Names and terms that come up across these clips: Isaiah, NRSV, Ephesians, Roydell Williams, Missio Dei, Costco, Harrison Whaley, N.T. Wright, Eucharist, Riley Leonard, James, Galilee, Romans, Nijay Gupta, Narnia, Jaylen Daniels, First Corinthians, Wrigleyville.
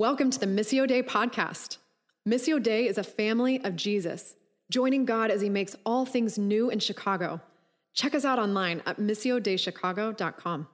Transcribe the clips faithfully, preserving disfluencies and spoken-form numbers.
Welcome to the Missio Dei podcast. Missio Dei is a family of Jesus, joining God as he makes all things new in Chicago. Check us out online at missio dei chicago dot com.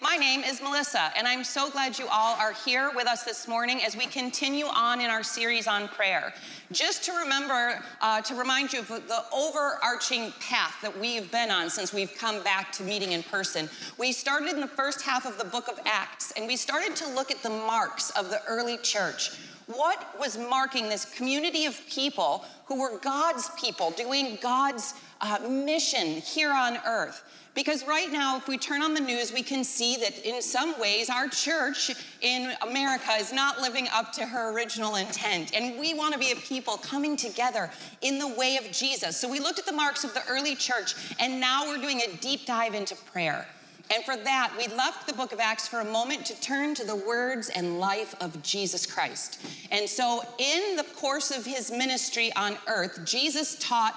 My name is Melissa, and I'm so glad you all are here with us this morning as we continue on in our series on prayer. Just to remember, uh, to remind you of the overarching path that we've been on since we've come back to meeting in person. We started in the first half of the book of Acts, and we started to look at the marks of the early church. What was marking this community of people who were God's people, doing God's uh, mission here on earth? Because right now, if we turn on the news, we can see that in some ways, our church in America is not living up to her original intent. And we want to be a people coming together in the way of Jesus. So we looked at the marks of the early church, and now we're doing a deep dive into prayer. And for that, we left the book of Acts for a moment to turn to the words and life of Jesus Christ. And so in the course of his ministry on earth, Jesus taught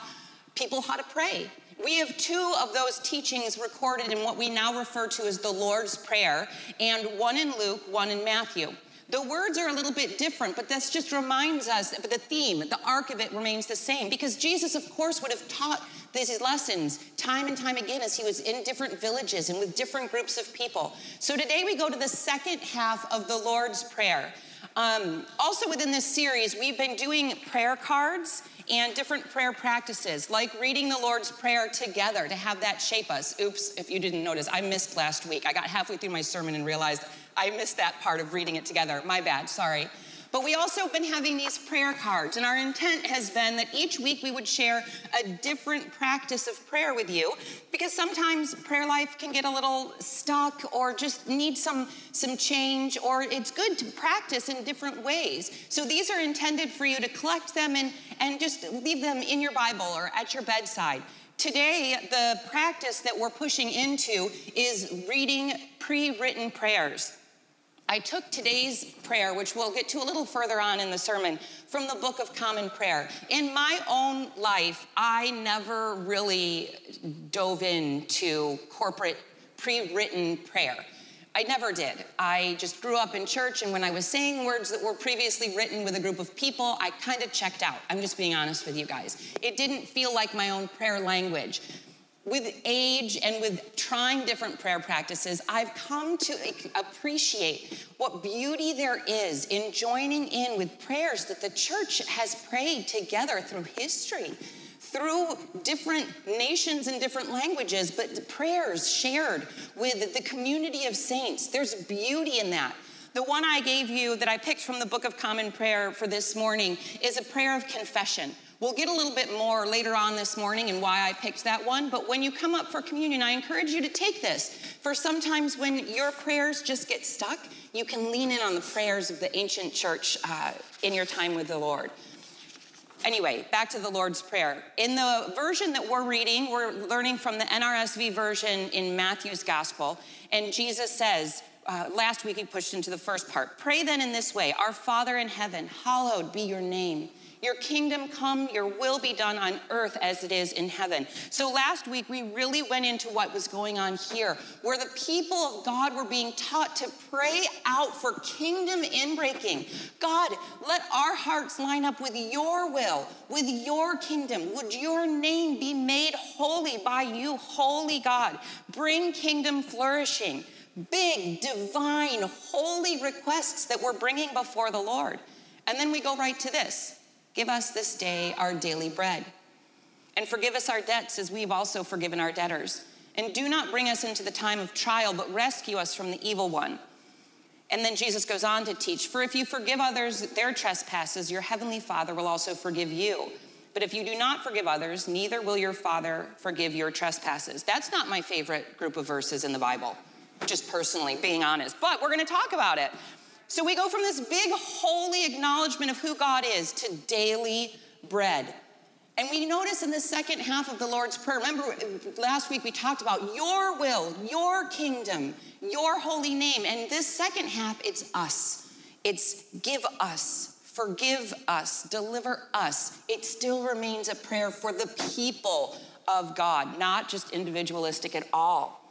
people how to pray. We have two of those teachings recorded in what we now refer to as the Lord's Prayer, and one in Luke, one in Matthew. The words are a little bit different, but this just reminds us, but the theme, the arc of it remains the same, because Jesus, of course, would have taught these lessons time and time again as he was in different villages and with different groups of people. So today we go to the second half of the Lord's Prayer. Um, also within this series, we've been doing prayer cards and different prayer practices, like reading the Lord's Prayer together to have that shape us. Oops, if you didn't notice, I missed last week. I got halfway through my sermon and realized I missed that part of reading it together. My bad, sorry. But we also have been having these prayer cards, and our intent has been that each week we would share a different practice of prayer with you, because sometimes prayer life can get a little stuck or just need some, some change, or it's good to practice in different ways. So these are intended for you to collect them and, and just leave them in your Bible or at your bedside. Today, the practice that we're pushing into is reading pre-written prayers. I took today's prayer, which we'll get to a little further on in the sermon, from the Book of Common Prayer. In my own life, I never really dove into corporate pre-written prayer. I never did. I just grew up in church, and when I was saying words that were previously written with a group of people, I kind of checked out. I'm just being honest with you guys. It didn't feel like my own prayer language. With age and with trying different prayer practices, I've come to appreciate what beauty there is in joining in with prayers that the church has prayed together through history, through different nations and different languages, but the prayers shared with the community of saints. There's beauty in that. The one I gave you that I picked from the Book of Common Prayer for this morning is a prayer of confession. We'll get a little bit more later on this morning and why I picked that one, but when you come up for communion, I encourage you to take this, for sometimes when your prayers just get stuck, you can lean in on the prayers of the ancient church uh, in your time with the Lord. Anyway, back to the Lord's Prayer. In the version that we're reading, we're learning from the N R S V version in Matthew's Gospel, and Jesus says, uh, last week he pushed into the first part, "Pray then in this way, our Father in heaven, hallowed be your name. Your kingdom come, your will be done on earth as it is in heaven." So last week, we really went into what was going on here, where the people of God were being taught to pray out for kingdom inbreaking. God, let our hearts line up with your will, with your kingdom. Would your name be made holy by you, holy God? Bring kingdom flourishing. Big, divine, holy requests that we're bringing before the Lord. And then we go right to this. "Give us this day our daily bread. And forgive us our debts as we've also forgiven our debtors. And do not bring us into the time of trial, but rescue us from the evil one." And then Jesus goes on to teach, "For if you forgive others their trespasses, your heavenly Father will also forgive you. But if you do not forgive others, neither will your Father forgive your trespasses." That's not my favorite group of verses in the Bible, just personally being honest, but we're gonna talk about it. So we go from this big holy acknowledgement of who God is to daily bread. And we notice in the second half of the Lord's Prayer, remember last week we talked about your will, your kingdom, your holy name. And this second half, it's us. It's give us, forgive us, deliver us. It still remains a prayer for the people of God, not just individualistic at all.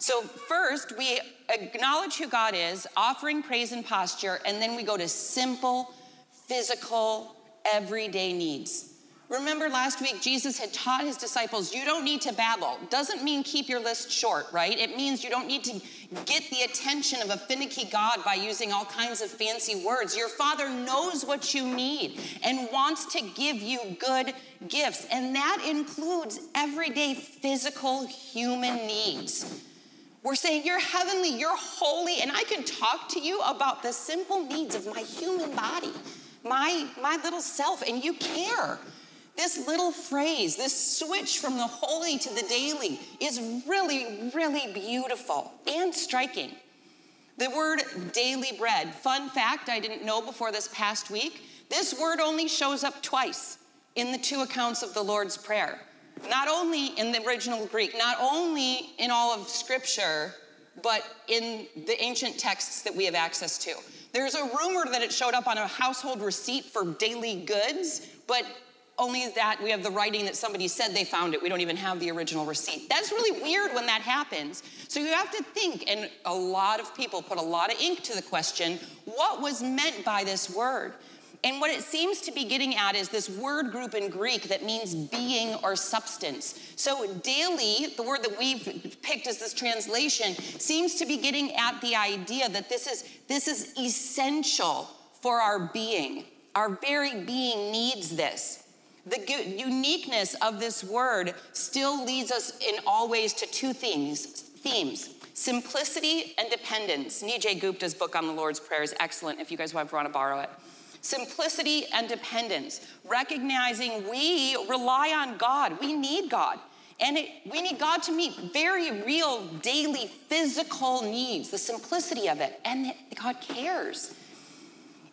So first, we acknowledge who God is, offering praise and posture, and then we go to simple, physical, everyday needs. Remember last week, Jesus had taught his disciples, you don't need to babble. Doesn't mean keep your list short, right? It means you don't need to get the attention of a finicky God by using all kinds of fancy words. Your Father knows what you need and wants to give you good gifts. And that includes everyday physical human needs. We're saying, you're heavenly, you're holy, and I can talk to you about the simple needs of my human body, my, my little self, and you care. This little phrase, this switch from the holy to the daily is really, really beautiful and striking. The word daily bread, fun fact I didn't know before this past week, this word only shows up twice in the two accounts of the Lord's Prayer. Not only in the original Greek, not only in all of Scripture, but in the ancient texts that we have access to. There's a rumor that it showed up on a household receipt for daily goods, but only that we have the writing that somebody said they found it. We don't even have the original receipt. That's really weird when that happens. So you have to think, and a lot of people put a lot of ink to the question, what was meant by this word? And what it seems to be getting at is this word group in Greek that means being or substance. So daily, the word that we've picked as this translation, seems to be getting at the idea that this is, this is essential for our being. Our very being needs this. The uniqueness of this word still leads us in all ways to two things, themes, simplicity and dependence. Nijay Gupta's book on the Lord's Prayer is excellent if you guys want to borrow it. Simplicity and dependence, recognizing we rely on God. We need God. And it, we need God to meet very real, daily, physical needs, the simplicity of it. And God cares.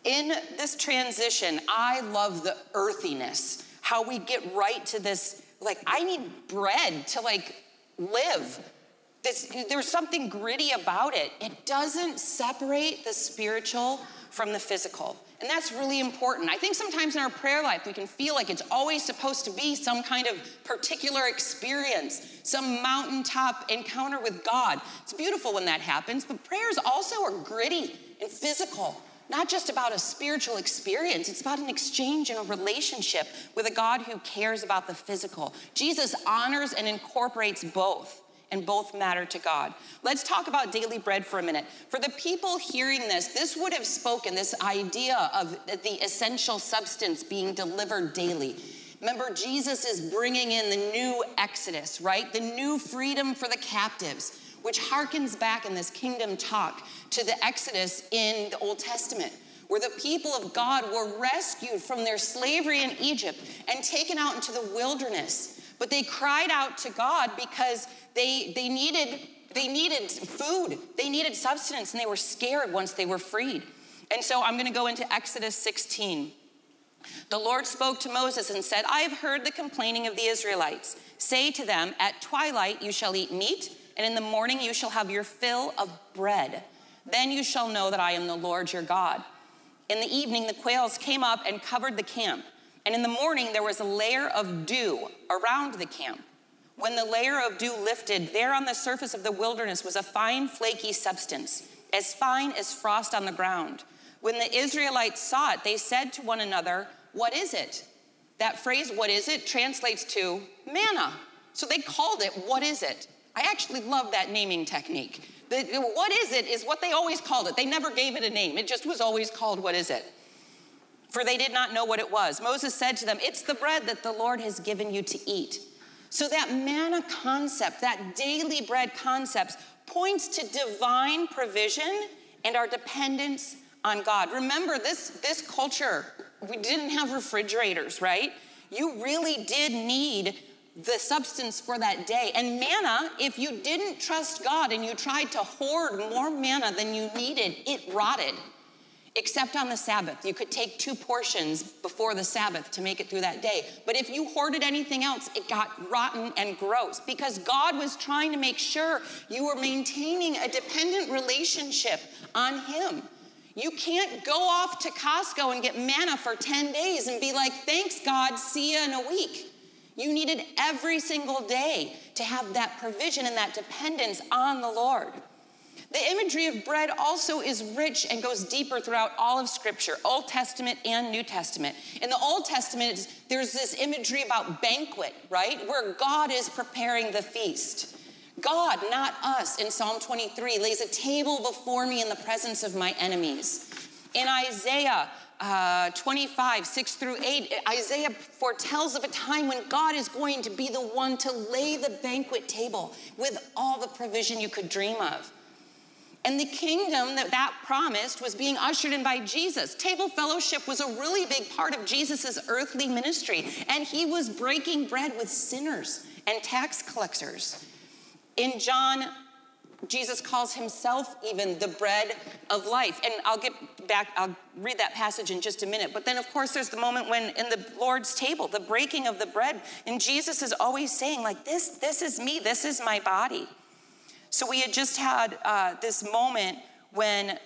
In this transition, I love the earthiness. How we get right to this, like, I need bread to, like, live. This, there's something gritty about it. It doesn't separate the spiritual from the physical. And that's really important. I think sometimes in our prayer life, we can feel like it's always supposed to be some kind of particular experience, some mountaintop encounter with God. It's beautiful when that happens, but prayers also are gritty and physical. Not just about a spiritual experience, it's about an exchange and a relationship with a God who cares about the physical. Jesus honors and incorporates both, and both matter to God. Let's talk about daily bread for a minute. For the people hearing this, this would have spoken this idea of the essential substance being delivered daily. Remember, Jesus is bringing in the new Exodus, right? The new freedom for the captives, which harkens back in this kingdom talk to the Exodus in the Old Testament, where the people of God were rescued from their slavery in Egypt and taken out into the wilderness. But they cried out to God because they, they, needed, they needed food, they needed substance, and they were scared once they were freed. And so I'm gonna go into Exodus sixteen. The Lord spoke to Moses and said, I have heard the complaining of the Israelites. Say to them, at twilight you shall eat meat, and in the morning you shall have your fill of bread. Then you shall know that I am the Lord your God. In the evening the quails came up and covered the camp. And in the morning there was a layer of dew around the camp. When the layer of dew lifted, there on the surface of the wilderness was a fine flaky substance, as fine as frost on the ground. When the Israelites saw it, they said to one another, what is it? That phrase, what is it, translates to manna. So they called it, what is it? I actually love that naming technique. The, what is it is what they always called it. They never gave it a name. It just was always called, what is it? For they did not know what it was. Moses said to them, it's the bread that the Lord has given you to eat. So that manna concept, that daily bread concept, points to divine provision and our dependence on God. Remember, this, this culture, we didn't have refrigerators, right? You really did need the substance for that day. And manna, if you didn't trust God and you tried to hoard more manna than you needed, it rotted. Except on the Sabbath. You could take two portions before the Sabbath to make it through that day. But if you hoarded anything else, it got rotten and gross because God was trying to make sure you were maintaining a dependent relationship on Him. You can't go off to Costco and get manna for ten days and be like, thanks God, see you in a week. You needed every single day to have that provision and that dependence on the Lord. The imagery of bread also is rich and goes deeper throughout all of Scripture, Old Testament and New Testament. In the Old Testament, there's this imagery about banquet, right? Where God is preparing the feast. God, not us, in Psalm twenty-three, lays a table before me in the presence of my enemies. In Isaiah uh, twenty-five, six through eight, Isaiah foretells of a time when God is going to be the one to lay the banquet table with all the provision you could dream of. And the kingdom that that promised was being ushered in by Jesus. Table fellowship was a really big part of Jesus' earthly ministry, and he was breaking bread with sinners and tax collectors. In John, Jesus calls himself even the bread of life. And I'll get back, I'll read that passage in just a minute. But then, of course, there's the moment when in the Lord's table, the breaking of the bread, and Jesus is always saying, like, this, this is me, this is my body. So we had just had uh, this moment when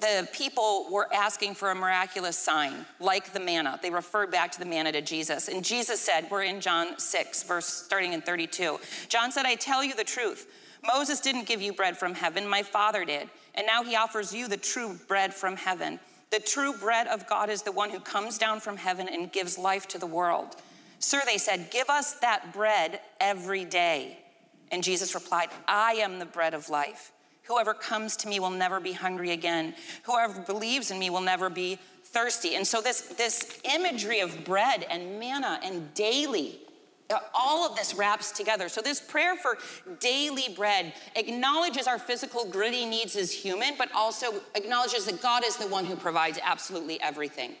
the people were asking for a miraculous sign, like the manna. They referred back to the manna to Jesus. And Jesus said, we're in John six, verse starting in thirty-two. John said, I tell you the truth. Moses didn't give you bread from heaven. My Father did. And now he offers you the true bread from heaven. The true bread of God is the one who comes down from heaven and gives life to the world. Sir, they said, give us that bread every day. And Jesus replied, I am the bread of life. Whoever comes to me will never be hungry again. Whoever believes in me will never be thirsty. And so this, this imagery of bread and manna and daily, all of this wraps together. So this prayer for daily bread acknowledges our physical gritty needs as human, but also acknowledges that God is the one who provides absolutely everything.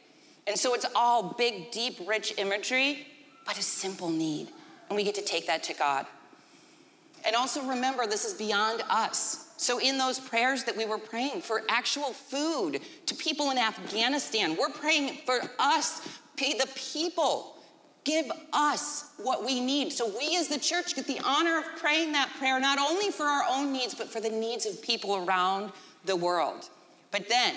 And so it's all big, deep, rich imagery, but a simple need. And we get to take that to God. And also remember, this is beyond us. So in those prayers that we were praying for actual food to people in Afghanistan, we're praying for us, the people. Give us what we need. So we as the church get the honor of praying that prayer, not only for our own needs, but for the needs of people around the world. But then,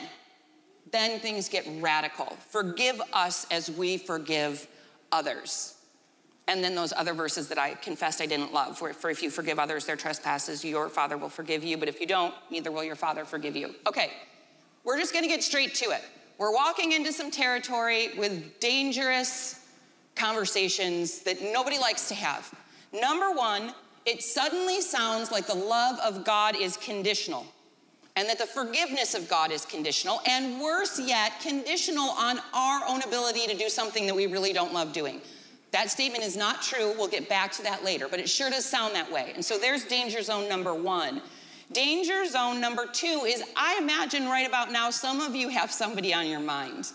then things get radical. Forgive us as we forgive others. And then those other verses that I confessed I didn't love. For, for if you forgive others their trespasses, your Father will forgive you. But if you don't, neither will your Father forgive you. Okay, we're just going to get straight to it. We're walking into some territory with dangerous conversations that nobody likes to have. Number one, it suddenly sounds like the love of God is conditional, and that the forgiveness of God is conditional, and worse yet, conditional on our own ability to do something that we really don't love doing. That statement is not true. We'll get back to that later, but it sure does sound that way. And so there's danger zone number one. Danger zone number two is, I imagine right about now, some of you have somebody on your mind,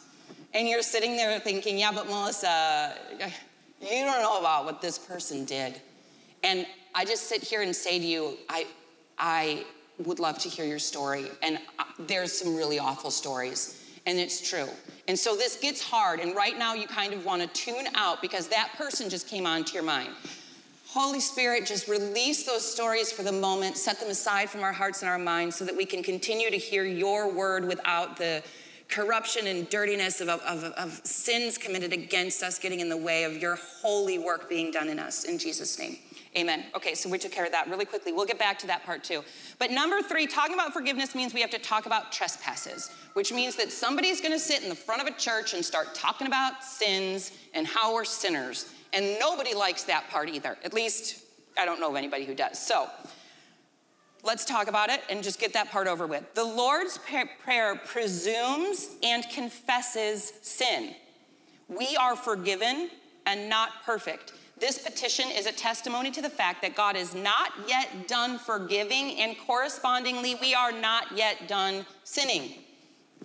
and you're sitting there thinking, yeah, but Melissa, you don't know about what this person did. And I just sit here and say to you, I, I would love to hear your story. And there's some really awful stories. And it's true. And so this gets hard. And right now you kind of want to tune out because that person just came onto your mind. Holy Spirit, just release those stories for the moment. Set them aside from our hearts and our minds so that we can continue to hear your word without the corruption and dirtiness of, of, of sins committed against us getting in the way of your holy work being done in us. In Jesus' name. Amen. Okay, so we took care of that really quickly. We'll get back to that part too. But number three, talking about forgiveness means we have to talk about trespasses, which means that somebody's going to sit in the front of a church and start talking about sins and how we're sinners. And nobody likes that part either. At least, I don't know of anybody who does. So let's talk about it and just get that part over with. The Lord's Prayer presumes and confesses sin. We are forgiven and not perfect. This petition is a testimony to the fact that God is not yet done forgiving, and correspondingly, we are not yet done sinning.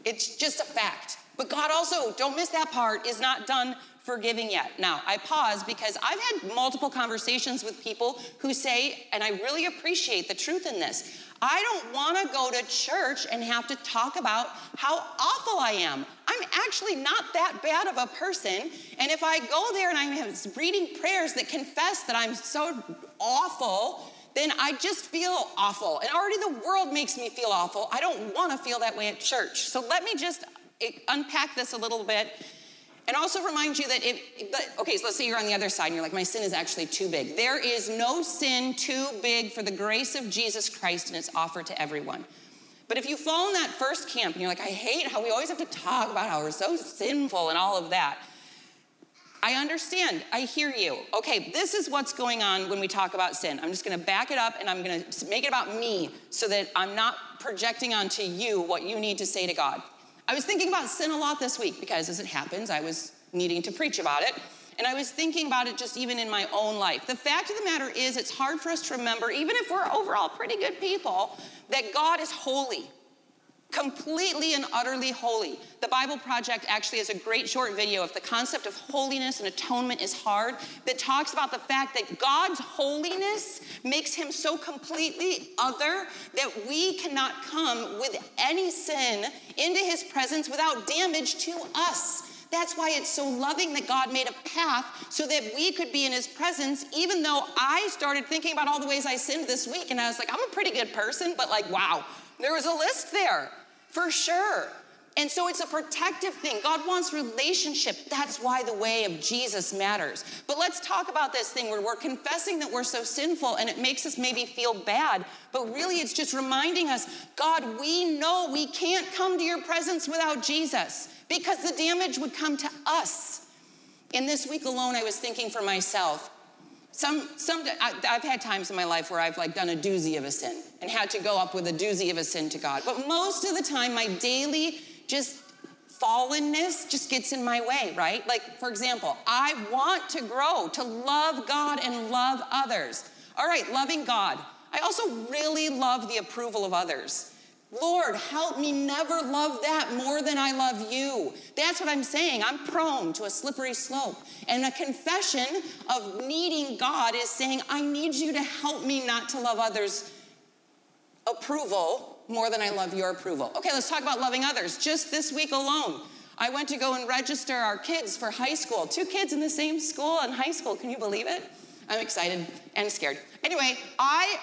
It's just a fact. But God also, don't miss that part, is not done forgiving yet. Now, I pause because I've had multiple conversations with people who say, and I really appreciate the truth in this, I don't want to go to church and have to talk about how awful I am. I'm actually not that bad of a person. And if I go there and I'm reading prayers that confess that I'm so awful, then I just feel awful. And already the world makes me feel awful. I don't want to feel that way at church. So let me just unpack this a little bit And also remind you that if, but, okay, so let's say you're on the other side and you're like, my sin is actually too big. There is no sin too big for the grace of Jesus Christ and it's offered to everyone. But if you fall in that first camp and you're like, I hate how we always have to talk about how we're so sinful and all of that. I understand, I hear you. Okay, this is what's going on when we talk about sin. I'm just gonna back it up and I'm gonna make it about me so that I'm not projecting onto you what you need to say to God. I was thinking about sin a lot this week because, as it happens, I was needing to preach about it. And I was thinking about it just even in my own life. The fact of the matter is it's hard for us to remember, even if we're overall pretty good people, that God is holy, completely and utterly holy. The Bible Project actually has a great short video of the concept of holiness and atonement is hard that talks about the fact that God's holiness makes him so completely other that we cannot come with any sin into his presence without damage to us. That's why it's so loving that God made a path so that we could be in his presence, even though I started thinking about all the ways I sinned this week and I was like, I'm a pretty good person, but like, wow, there was a list there. For sure. And so it's a protective thing. God wants relationship. That's why the way of Jesus matters. But let's talk about this thing where we're confessing that we're so sinful and it makes us maybe feel bad, but really it's just reminding us, God, we know we can't come to your presence without Jesus because the damage would come to us. And this week alone, I was thinking for myself, Some, some, I've had times in my life where I've like done a doozy of a sin and had to go up with a doozy of a sin to God. But most of the time, my daily just fallenness just gets in my way, right? Like, for example, I want to grow to love God and love others. All right, loving God. I also really love the approval of others. Lord, help me never love that more than I love you. That's what I'm saying. I'm prone to a slippery slope. And a confession of needing God is saying, I need you to help me not to love others' approval more than I love your approval. Okay, let's talk about loving others. Just this week alone, I went to go and register our kids for high school. Two kids in the same school in high school. Can you believe it? I'm excited and scared. Anyway, I...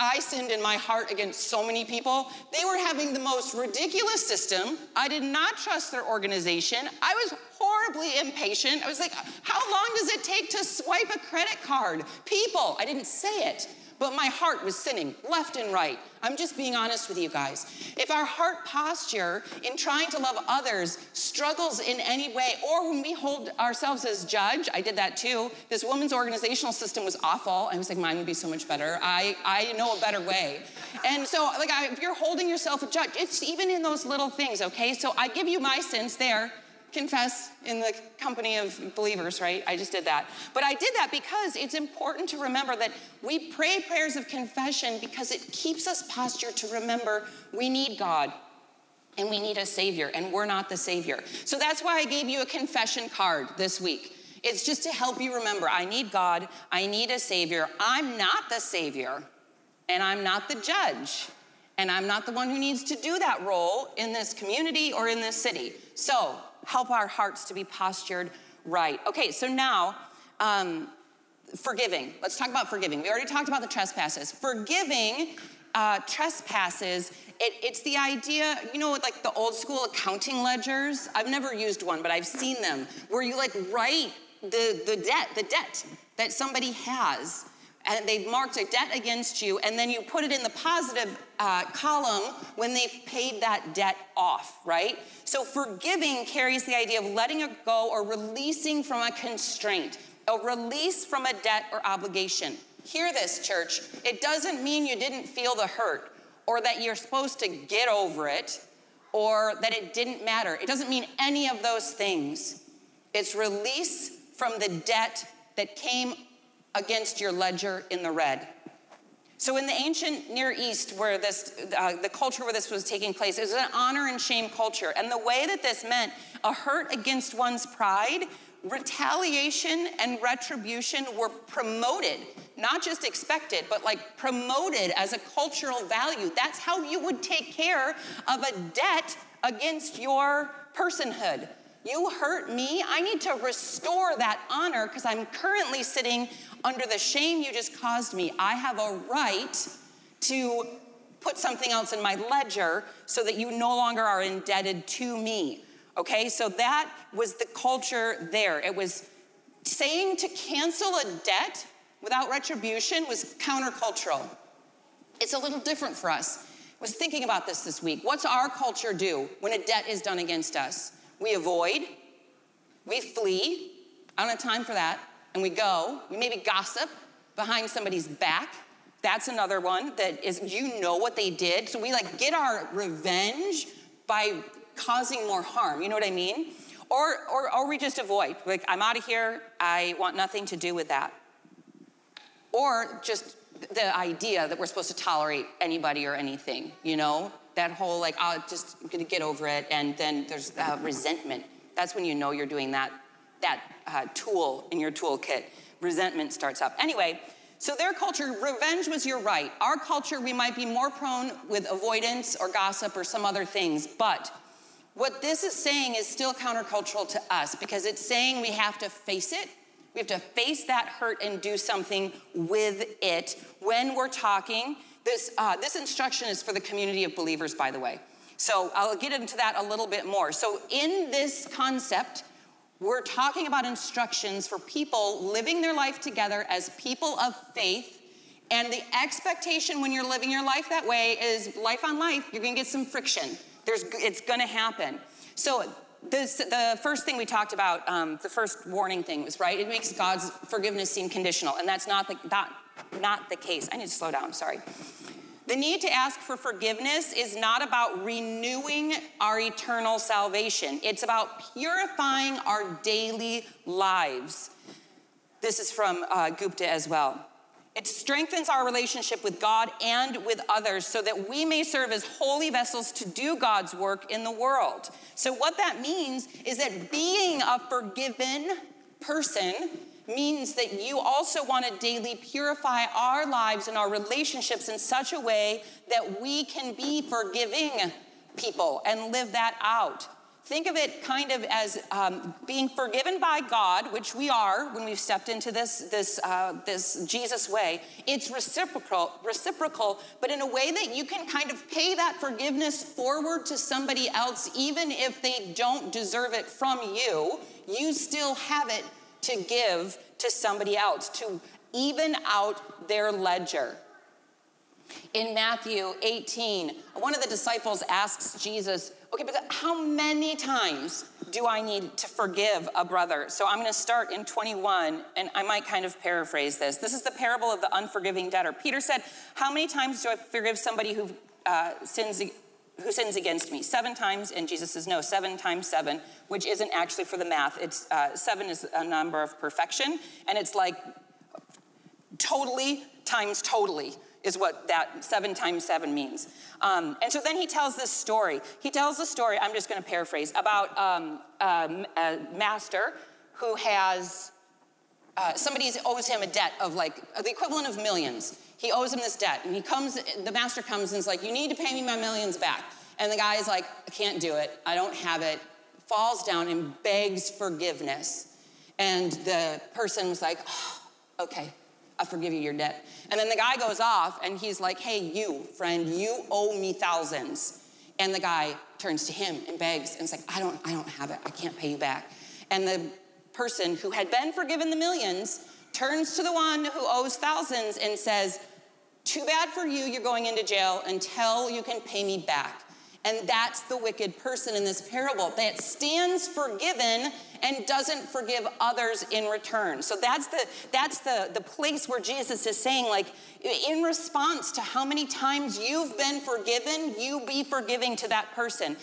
I sinned in my heart against so many people. They were having the most ridiculous system. I did not trust their organization. I was horribly impatient. I was like, how long does it take to swipe a credit card? People, I didn't say it, but my heart was sinning left and right. I'm just being honest with you guys. If our heart posture in trying to love others struggles in any way, or when we hold ourselves as judge, I did that too. This woman's organizational system was awful. I was like, mine would be so much better. I, I know a better way. And so like, I, if you're holding yourself a judge, it's even in those little things, okay? So I give you my sins there. Confess in the company of believers, right? I just did that. But I did that because it's important to remember that we pray prayers of confession because it keeps us postured to remember we need God and we need a Savior and we're not the Savior. So that's why I gave you a confession card this week. It's just to help you remember I need God, I need a Savior, I'm not the Savior, and I'm not the judge. And I'm not the one who needs to do that role in this community or in this city. So help our hearts to be postured right. Okay, so now, um, forgiving. Let's talk about forgiving. We already talked about the trespasses. Forgiving uh, trespasses, it, it's the idea, you know, like the old school accounting ledgers. I've never used one, but I've seen them, where you like write the, the debt, the debt that somebody has. And they've marked a debt against you, and then you put it in the positive uh, column when they've paid that debt off, right? So forgiving carries the idea of letting it go or releasing from a constraint, a release from a debt or obligation. Hear this, church. It doesn't mean you didn't feel the hurt or that you're supposed to get over it or that it didn't matter. It doesn't mean any of those things. It's release from the debt that came against your ledger in the red. So in the ancient Near East, where this, uh, the culture where this was taking place, it was an honor and shame culture. And the way that this meant a hurt against one's pride, retaliation and retribution were promoted, not just expected, but like promoted as a cultural value. That's how you would take care of a debt against your personhood. You hurt me, I need to restore that honor because I'm currently sitting under the shame you just caused me. I have a right to put something else in my ledger so that you no longer are indebted to me. Okay, so that was the culture there. It was saying to cancel a debt without retribution was countercultural. It's a little different for us. I was thinking about this this week. What's our culture do when a debt is done against us? We avoid, we flee, I don't have time for that, and we go. We maybe gossip behind somebody's back. That's another one that is, you know what they did. So we like get our revenge by causing more harm. You know what I mean? Or, or, or we just avoid. Like, I'm out of here. I want nothing to do with that. Or just the idea that we're supposed to tolerate anybody or anything, you know? That whole, like, I'll just I'm gonna get over it, and then there's uh, resentment. That's when you know you're doing that, that uh, tool in your toolkit. Resentment starts up. Anyway, so their culture, revenge was your right. Our culture, we might be more prone with avoidance or gossip or some other things, but what this is saying is still countercultural to us because it's saying we have to face it. We have to face that hurt and do something with it when we're talking. This, uh, this instruction is for the community of believers, by the way. So I'll get into that a little bit more. So in this concept, we're talking about instructions for people living their life together as people of faith. And the expectation when you're living your life that way is life on life, you're gonna get some friction. There's, it's gonna happen. So this, the first thing we talked about, um, the first warning thing was, right, it makes God's forgiveness seem conditional, and that's not the, not, not the case. I need to slow down, sorry. The need to ask for forgiveness is not about renewing our eternal salvation. It's about purifying our daily lives. This is from uh, Gupta as well. It strengthens our relationship with God and with others so that we may serve as holy vessels to do God's work in the world. So what that means is that being a forgiven person means that you also want to daily purify our lives and our relationships in such a way that we can be forgiving people and live that out. Think of it kind of as um, being forgiven by God, which we are when we've stepped into this, this, uh, this Jesus way. It's reciprocal, reciprocal, but in a way that you can kind of pay that forgiveness forward to somebody else, even if they don't deserve it from you. You still have it to give to somebody else, to even out their ledger. In Matthew eighteen, one of the disciples asks Jesus, okay, but how many times do I need to forgive a brother? So I'm going to start in twenty-one, and I might kind of paraphrase this. This is the parable of the unforgiving debtor. Peter said, how many times do I forgive somebody who, uh, sins, who sins against me? Seven times, and Jesus says, no, seven times seven, which isn't actually for the math. It's uh, seven is a number of perfection, and it's like totally times totally is what that seven times seven means. Um, and so then he tells this story. He tells the story, I'm just gonna paraphrase, about um, um, a master who has, uh, somebody owes him a debt of like, the equivalent of millions. He owes him this debt, and he comes, the master comes and is like, you need to pay me my millions back. And the guy is like, I can't do it, I don't have it, falls down and begs forgiveness. And the person was like, oh, okay, I'll forgive you your debt. And then the guy goes off and he's like, hey, you, friend, you owe me thousands. And the guy turns to him and begs and is like, I don't, I don't have it, I can't pay you back. And the person who had been forgiven the millions turns to the one who owes thousands and says, too bad for you, you're going into jail until you can pay me back. And that's the wicked person in this parable that stands forgiven and doesn't forgive others in return. So that's the that's the, the place where Jesus is saying, like, in response to how many times you've been forgiven, you be forgiving to that person.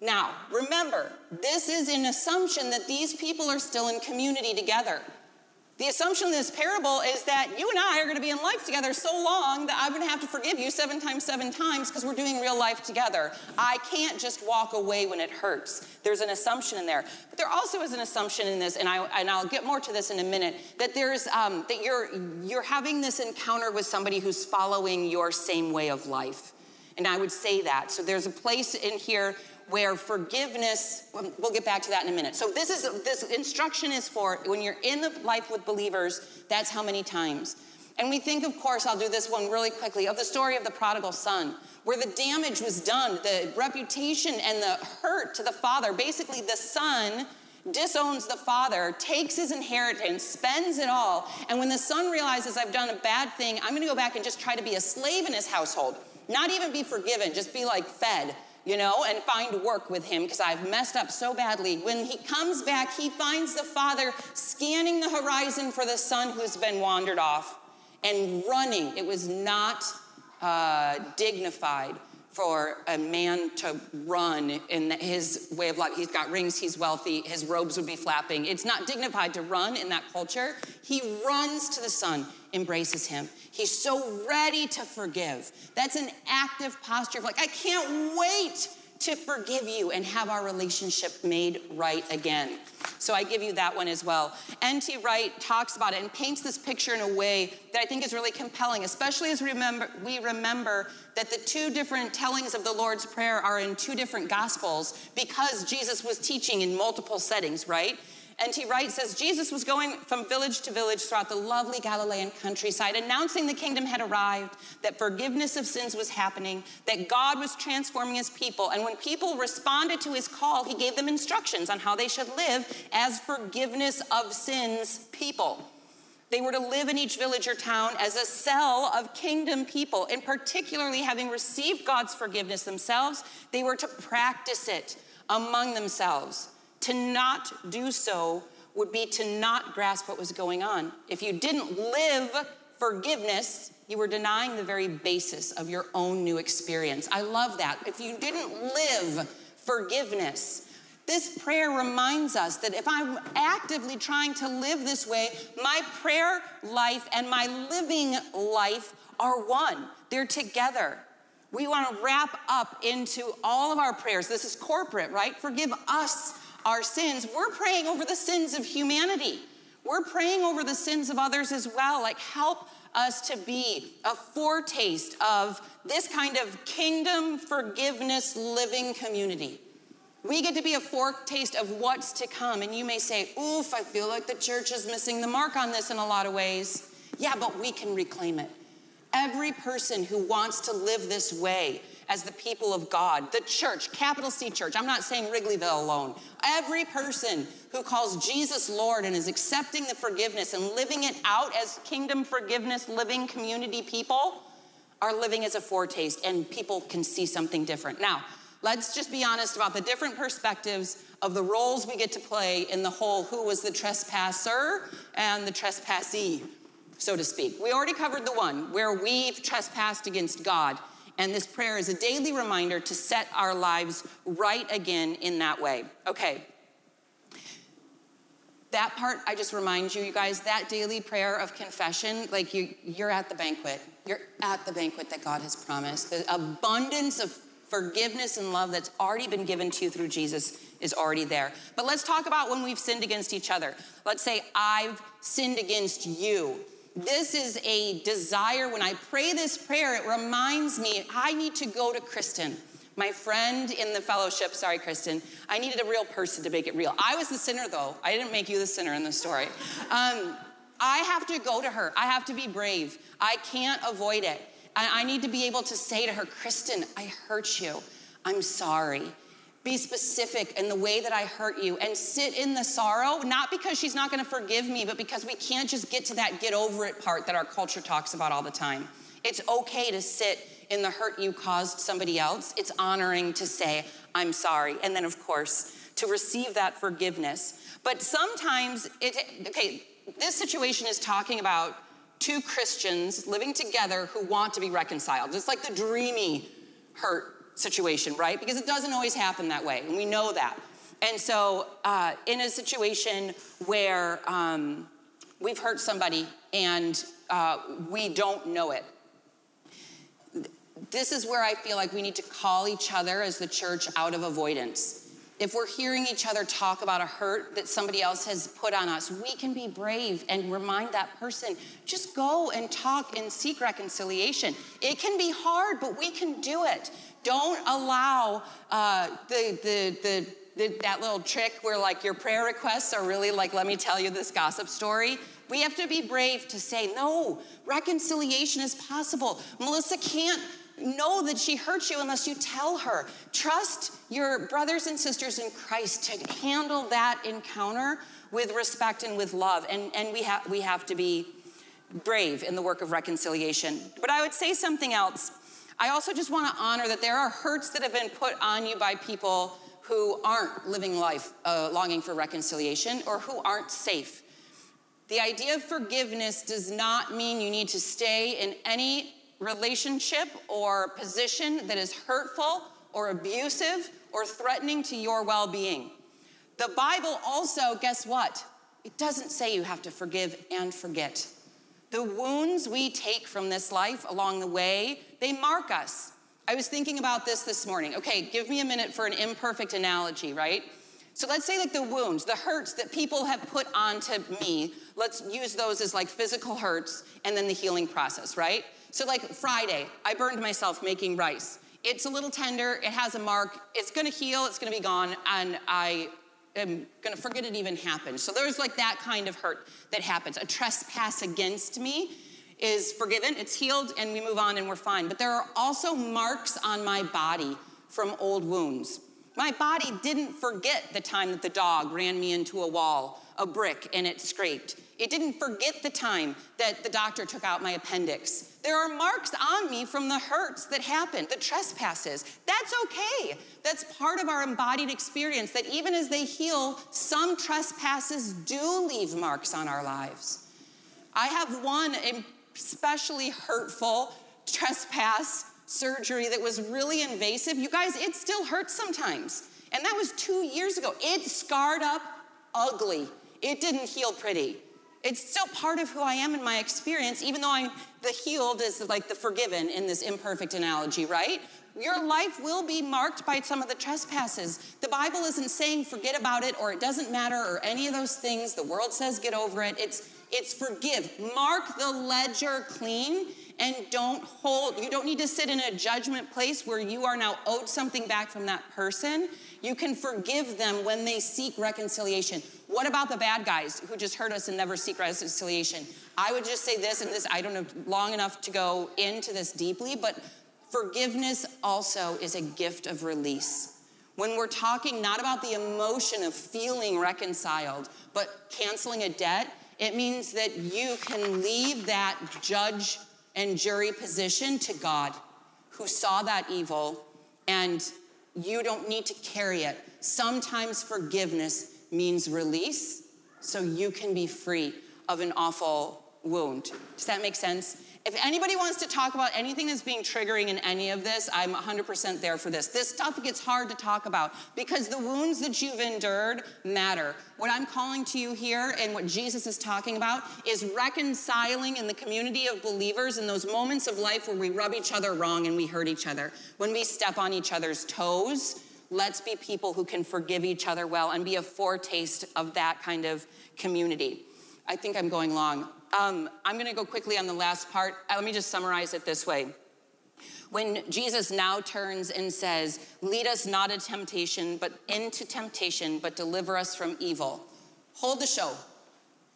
Now, remember, this is an assumption that these people are still in community together. The assumption in this parable is that you and I are gonna be in life together so long that I'm gonna have to forgive you seven times, seven times because we're doing real life together. I can't just walk away when it hurts. There's an assumption in there. But there also is an assumption in this, and, I, and I'll get more to this in a minute, that there's um, that you're, you're having this encounter with somebody who's following your same way of life. And I would say that. So there's a place in here where forgiveness, we'll get back to that in a minute. So this is this instruction is for when you're in the life with believers, that's how many times. And we think, of course, I'll do this one really quickly, of the story of the prodigal son. where the damage was done, the reputation and the hurt to the father. Basically, the son disowns the father, takes his inheritance, spends it all, and when the son realizes, I've done a bad thing, I'm going to go back and just try to be a slave in his household, not even be forgiven, just be like fed, you know, and find work with him because I've messed up so badly. When he comes back, he finds the father scanning the horizon for the son who's been wandered off and running. It was not uh, dignified for a man to run in his way of life. He's got rings, he's wealthy, his robes would be flapping. It's not dignified to run in that culture. He runs to the son, embraces him. He's so ready to forgive. That's an active posture of like, I can't wait to forgive you and have our relationship made right again. So I give you that one as well. N T Wright talks about it and paints this picture in a way that I think is really compelling, especially as remember, we remember that the two different tellings of the Lord's Prayer are in two different gospels because Jesus was teaching in multiple settings, right? N T Wright says, Jesus was going from village to village throughout the lovely Galilean countryside, announcing the kingdom had arrived, that forgiveness of sins was happening, that God was transforming his people. And when people responded to his call, he gave them instructions on how they should live as forgiveness of sins people. They were to live in each village or town as a cell of kingdom people, and particularly having received God's forgiveness themselves, they were to practice it among themselves. To not do so would be to not grasp what was going on. If you didn't live forgiveness, you were denying the very basis of your own new experience. I love that. If you didn't live forgiveness, this prayer reminds us that if I'm actively trying to live this way, my prayer life and my living life are one. They're together. We want to wrap up into all of our prayers. This is corporate, right? Forgive us our sins. We're praying over the sins of humanity. We're praying over the sins of others as well. Like, help us to be a foretaste of this kind of kingdom forgiveness living community. We get to be a foretaste of what's to come. And you may say, oof, I feel like the church is missing the mark on this in a lot of ways. Yeah, but we can reclaim it. Every person who wants to live this way as the people of God, the church, capital C church, I'm not saying Wrigleyville alone. Every person who calls Jesus Lord and is accepting the forgiveness and living it out as kingdom forgiveness, living community people are living as a foretaste, and people can see something different. Now, let's just be honest about the different perspectives of the roles we get to play in the whole who was the trespasser and the trespassee, so to speak. We already covered the one where we've trespassed against God. And this prayer is a daily reminder to set our lives right again in that way. Okay. That part, I just remind you, you guys, that daily prayer of confession, like you, you're at the banquet. You're at the banquet that God has promised. The abundance of forgiveness and love that's already been given to you through Jesus is already there. But let's talk about when we've sinned against each other. Let's say I've sinned against you. This is a desire. When I pray this prayer, it reminds me I need to go to Kristen, my friend in the fellowship. Sorry, Kristen. I needed a real person to make it real. I was the sinner, though. I didn't make you the sinner in the story. Um, I have to go to her. I have to be brave. I can't avoid it. I, I need to be able to say to her, Kristen, I hurt you. I'm sorry. Be specific in the way that I hurt you and sit in the sorrow, not because she's not going to forgive me, but because we can't just get to that get over it part that our culture talks about all the time. It's okay to sit in the hurt you caused somebody else. It's honoring to say, I'm sorry. And then, of course, to receive that forgiveness. But sometimes, it, okay, this situation is talking about two Christians living together who want to be reconciled. It's like the dreamy hurt situation, right? Because it doesn't always happen that way, and we know that. And so uh, in a situation where um, we've hurt somebody and uh, we don't know it, this is where I feel like we need to call each other as the church out of avoidance. If we're hearing each other talk about a hurt that somebody else has put on us, we can be brave and remind that person, just go and talk and seek reconciliation. It can be hard, but we can do it. Don't allow uh, the, the, the, the, that little trick where like your prayer requests are really like, let me tell you this gossip story. We have to be brave to say, no, reconciliation is possible. Melissa can't know that she hurt you unless you tell her. Trust your brothers and sisters in Christ to handle that encounter with respect and with love. And, and we, ha- we have to be brave in the work of reconciliation. But I would say something else. I also just want to honor that there are hurts that have been put on you by people who aren't living life uh, longing for reconciliation or who aren't safe. The idea of forgiveness does not mean you need to stay in any relationship or position that is hurtful or abusive or threatening to your well-being. The Bible also, guess what? It doesn't say you have to forgive and forget. The wounds we take from this life along the way, they mark us. I was thinking about this this morning. Okay, give me a minute for an imperfect analogy, right? So let's say like the wounds, the hurts that people have put onto me, let's use those as like physical hurts and then the healing process, right? So like Friday, I burned myself making rice. It's a little tender, it has a mark, it's gonna heal, it's gonna be gone, and I am gonna forget it even happened. So there's like that kind of hurt that happens. A trespass against me is forgiven, it's healed, and we move on and we're fine. But there are also marks on my body from old wounds. My body didn't forget the time that the dog ran me into a wall, a brick, and it scraped. It didn't forget the time that the doctor took out my appendix. There are marks on me from the hurts that happened, the trespasses. That's okay. That's part of our embodied experience, that even as they heal, some trespasses do leave marks on our lives. I have one especially hurtful trespass surgery that was really invasive. You guys, it still hurts sometimes. And that was two years ago. It scarred up ugly. It didn't heal pretty. It's still part of who I am in my experience, even though I'm the healed is like the forgiven in this imperfect analogy, right? Your life will be marked by some of the trespasses. The Bible isn't saying forget about it or it doesn't matter or any of those things. The world says get over it. It's it's forgive. Mark the ledger clean and don't hold. You don't need to sit in a judgment place where you are now owed something back from that person. You can forgive them when they seek reconciliation. What about the bad guys who just hurt us and never seek reconciliation? I would just say this, and this, I don't have long enough to go into this deeply, but forgiveness also is a gift of release. When we're talking not about the emotion of feeling reconciled, but canceling a debt, it means that you can leave that judge and jury position to God, who saw that evil, and you don't need to carry it. Sometimes forgiveness means release, so you can be free of an awful wound. Does that make sense? If anybody wants to talk about anything that's being triggering in any of this, I'm one hundred percent there for this. This stuff gets hard to talk about because the wounds that you've endured matter. What I'm calling to you here and what Jesus is talking about is reconciling in the community of believers in those moments of life where we rub each other wrong and we hurt each other. When we step on each other's toes, let's be people who can forgive each other well and be a foretaste of that kind of community. I think I'm going long. Um, I'm going to go quickly on the last part. Let me just summarize it this way. When Jesus now turns and says, lead us not into temptation, but into temptation, but deliver us from evil. Hold the show.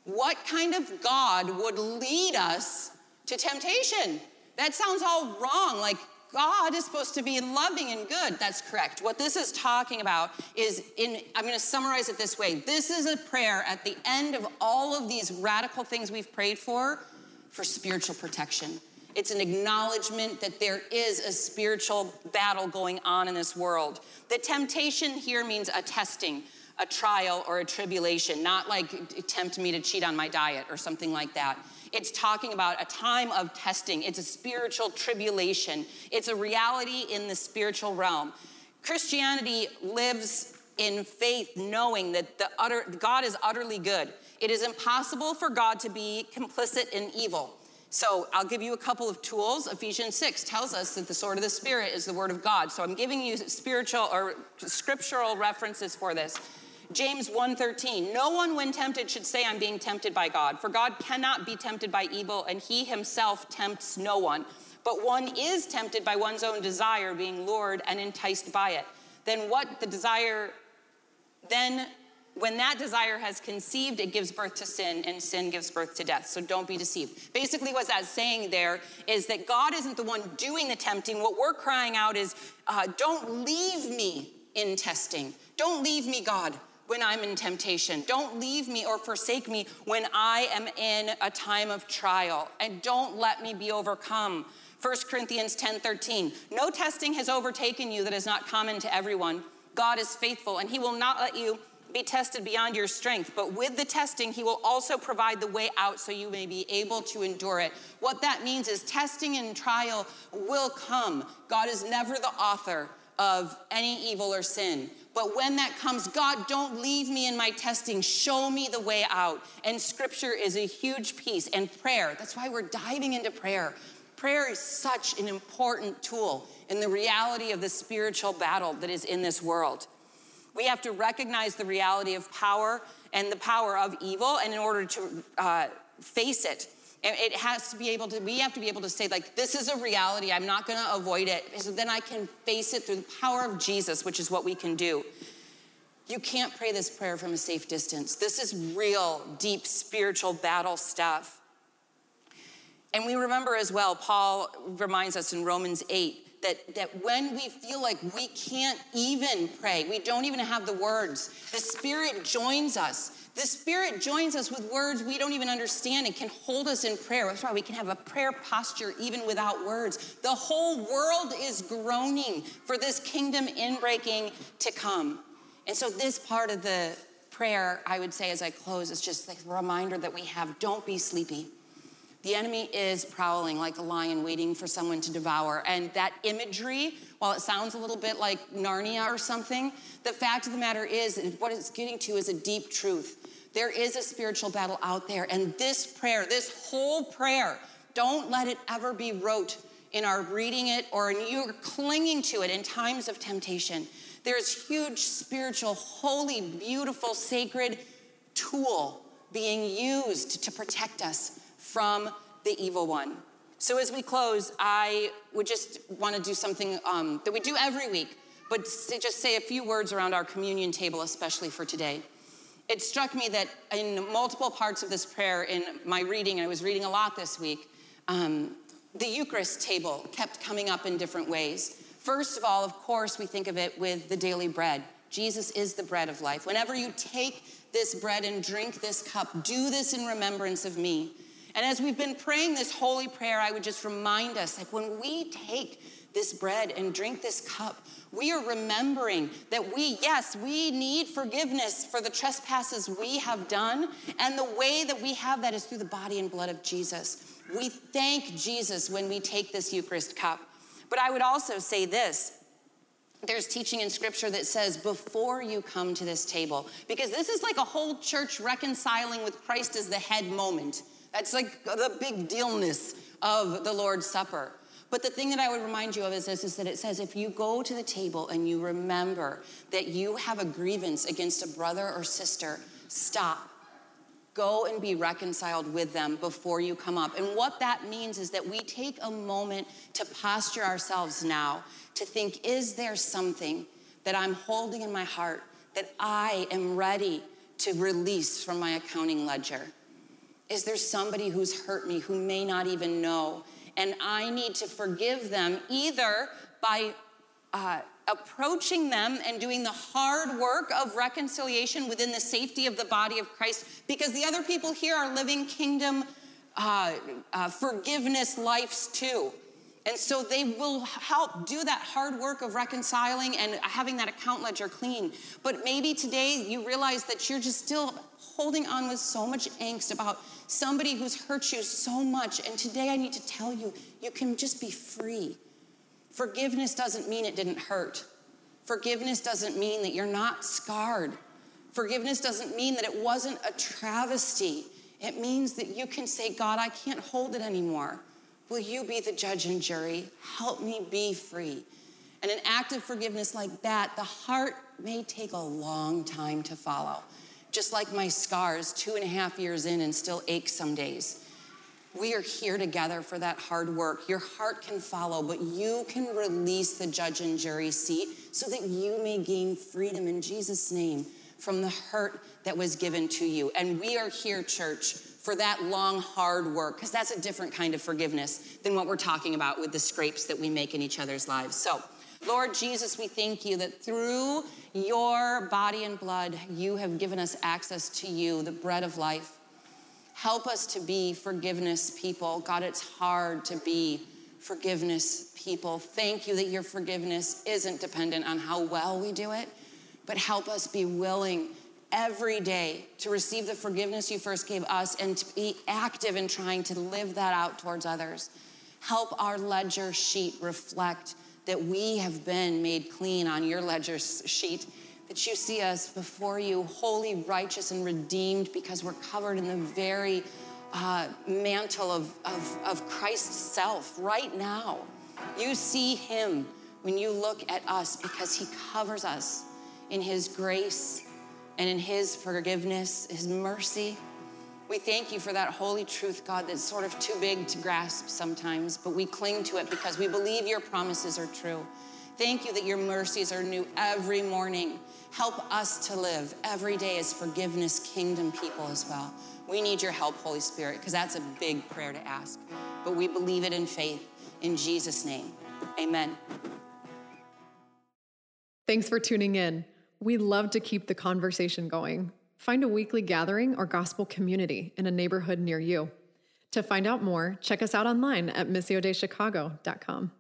What kind of God would lead us to temptation? That sounds all wrong. Like, God is supposed to be loving and good. That's correct. What this is talking about is, in, I'm going to summarize it this way. This is a prayer at the end of all of these radical things we've prayed for, for spiritual protection. It's an acknowledgement that there is a spiritual battle going on in this world. The temptation here means a testing, a trial, or a tribulation, not like tempt me to cheat on my diet or something like that. It's talking about a time of testing. It's a spiritual tribulation. It's a reality in the spiritual realm. Christianity lives in faith, knowing that the utter, God is utterly good. It is impossible for God to be complicit in evil. So I'll give you a couple of tools. Ephesians six tells us that the sword of the Spirit is the word of God. So I'm giving you spiritual or scriptural references for this. James one thirteen, no one when tempted should say I'm being tempted by God, for God cannot be tempted by evil, and he himself tempts no one. But one is tempted by one's own desire, being lured and enticed by it. Then what the desire, then When that desire has conceived, it gives birth to sin, and sin gives birth to death. So don't be deceived. Basically, what that's saying there is that God isn't the one doing the tempting. What we're crying out is, uh, don't leave me in testing. Don't leave me, God, when I'm in temptation. Don't leave me or forsake me when I am in a time of trial. And don't let me be overcome. First Corinthians ten thirteen, no testing has overtaken you that is not common to everyone. God is faithful, and he will not let you be tested beyond your strength, but with the testing, he will also provide the way out so you may be able to endure it. What that means is testing and trial will come. God is never the author of any evil or sin. But when that comes, God, don't leave me in my testing. Show me the way out. And scripture is a huge piece, and prayer. That's why we're diving into prayer. Prayer is such an important tool in the reality of the spiritual battle that is in this world. We have to recognize the reality of power and the power of evil, and in order to uh, face it, it has to be able to, we have to be able to say, like, this is a reality, I'm not gonna avoid it, so then I can face it through the power of Jesus, which is what we can do. You can't pray this prayer from a safe distance. This is real, deep, spiritual battle stuff. And we remember as well, Paul reminds us in Romans eight, That, that when we feel like we can't even pray, we don't even have the words, the Spirit joins us. The Spirit joins us with words we don't even understand and can hold us in prayer. That's why we can have a prayer posture even without words. The whole world is groaning for this kingdom inbreaking to come. And so this part of the prayer, I would say as I close, is just like a reminder that we have, don't be sleepy. The enemy is prowling like a lion waiting for someone to devour. And that imagery, while it sounds a little bit like Narnia or something, the fact of the matter is, what it's getting to is a deep truth. There is a spiritual battle out there. And this prayer, this whole prayer, don't let it ever be rote in our reading it or in you clinging to it in times of temptation. There's huge spiritual, holy, beautiful, sacred tool being used to protect us from the evil one. So as we close, I would just want to do something um, that we do every week, but just say a few words around our communion table, especially for today. It struck me that in multiple parts of this prayer in my reading, and I was reading a lot this week, um, the Eucharist table kept coming up in different ways. First of all, of course, we think of it with the daily bread. Jesus is the bread of life. Whenever you take this bread and drink this cup, do this in remembrance of me. And as we've been praying this holy prayer, I would just remind us, like when we take this bread and drink this cup, we are remembering that we, yes, we need forgiveness for the trespasses we have done. And the way that we have that is through the body and blood of Jesus. We thank Jesus when we take this Eucharist cup. But I would also say this. There's teaching in scripture that says before you come to this table, because this is like a whole church reconciling with Christ as the head moment. That's like the big dealness of the Lord's Supper. But the thing that I would remind you of is this, is that it says, if you go to the table and you remember that you have a grievance against a brother or sister, stop. Go and be reconciled with them before you come up. And what that means is that we take a moment to posture ourselves now to think, is there something that I'm holding in my heart that I am ready to release from my accounting ledger? Is there somebody who's hurt me who may not even know? And I need to forgive them either by uh, approaching them and doing the hard work of reconciliation within the safety of the body of Christ, because the other people here are living kingdom uh, uh, forgiveness lives too. And so they will help do that hard work of reconciling and having that account ledger clean. But maybe today you realize that you're just still holding on with so much angst about somebody who's hurt you so much. And today I need to tell you, you can just be free. Forgiveness doesn't mean it didn't hurt. Forgiveness doesn't mean that you're not scarred. Forgiveness doesn't mean that it wasn't a travesty. It means that you can say, God, I can't hold it anymore. Will you be the judge and jury? Help me be free. And an act of forgiveness like that, the heart may take a long time to follow. Just like my scars two and a half years in and still ache some days. We are here together for that hard work. Your heart can follow, but you can release the judge and jury seat so that you may gain freedom in Jesus' name from the hurt that was given to you. And we are here, church, for that long, hard work, because that's a different kind of forgiveness than what we're talking about with the scrapes that we make in each other's lives. So, Lord Jesus, we thank you that through your body and blood, you have given us access to you, the bread of life. Help us to be forgiveness people. God, it's hard to be forgiveness people. Thank you that your forgiveness isn't dependent on how well we do it, but help us be willing every day to receive the forgiveness you first gave us and to be active in trying to live that out towards others. Help our ledger sheet reflect that we have been made clean on your ledger sheet, that you see us before you, holy, righteous, and redeemed, because we're covered in the very uh, mantle of, of, of Christ's self right now. You see him when you look at us, because he covers us in his grace and in his forgiveness, his mercy. We thank you for that holy truth, God, that's sort of too big to grasp sometimes, but we cling to it because we believe your promises are true. Thank you that your mercies are new every morning. Help us to live every day as forgiveness kingdom people as well. We need your help, Holy Spirit, because that's a big prayer to ask. But we believe it in faith. In Jesus' name, amen. Thanks for tuning in. We love to keep the conversation going. Find a weekly gathering or gospel community in a neighborhood near you. To find out more, check us out online at missio dei chicago dot com.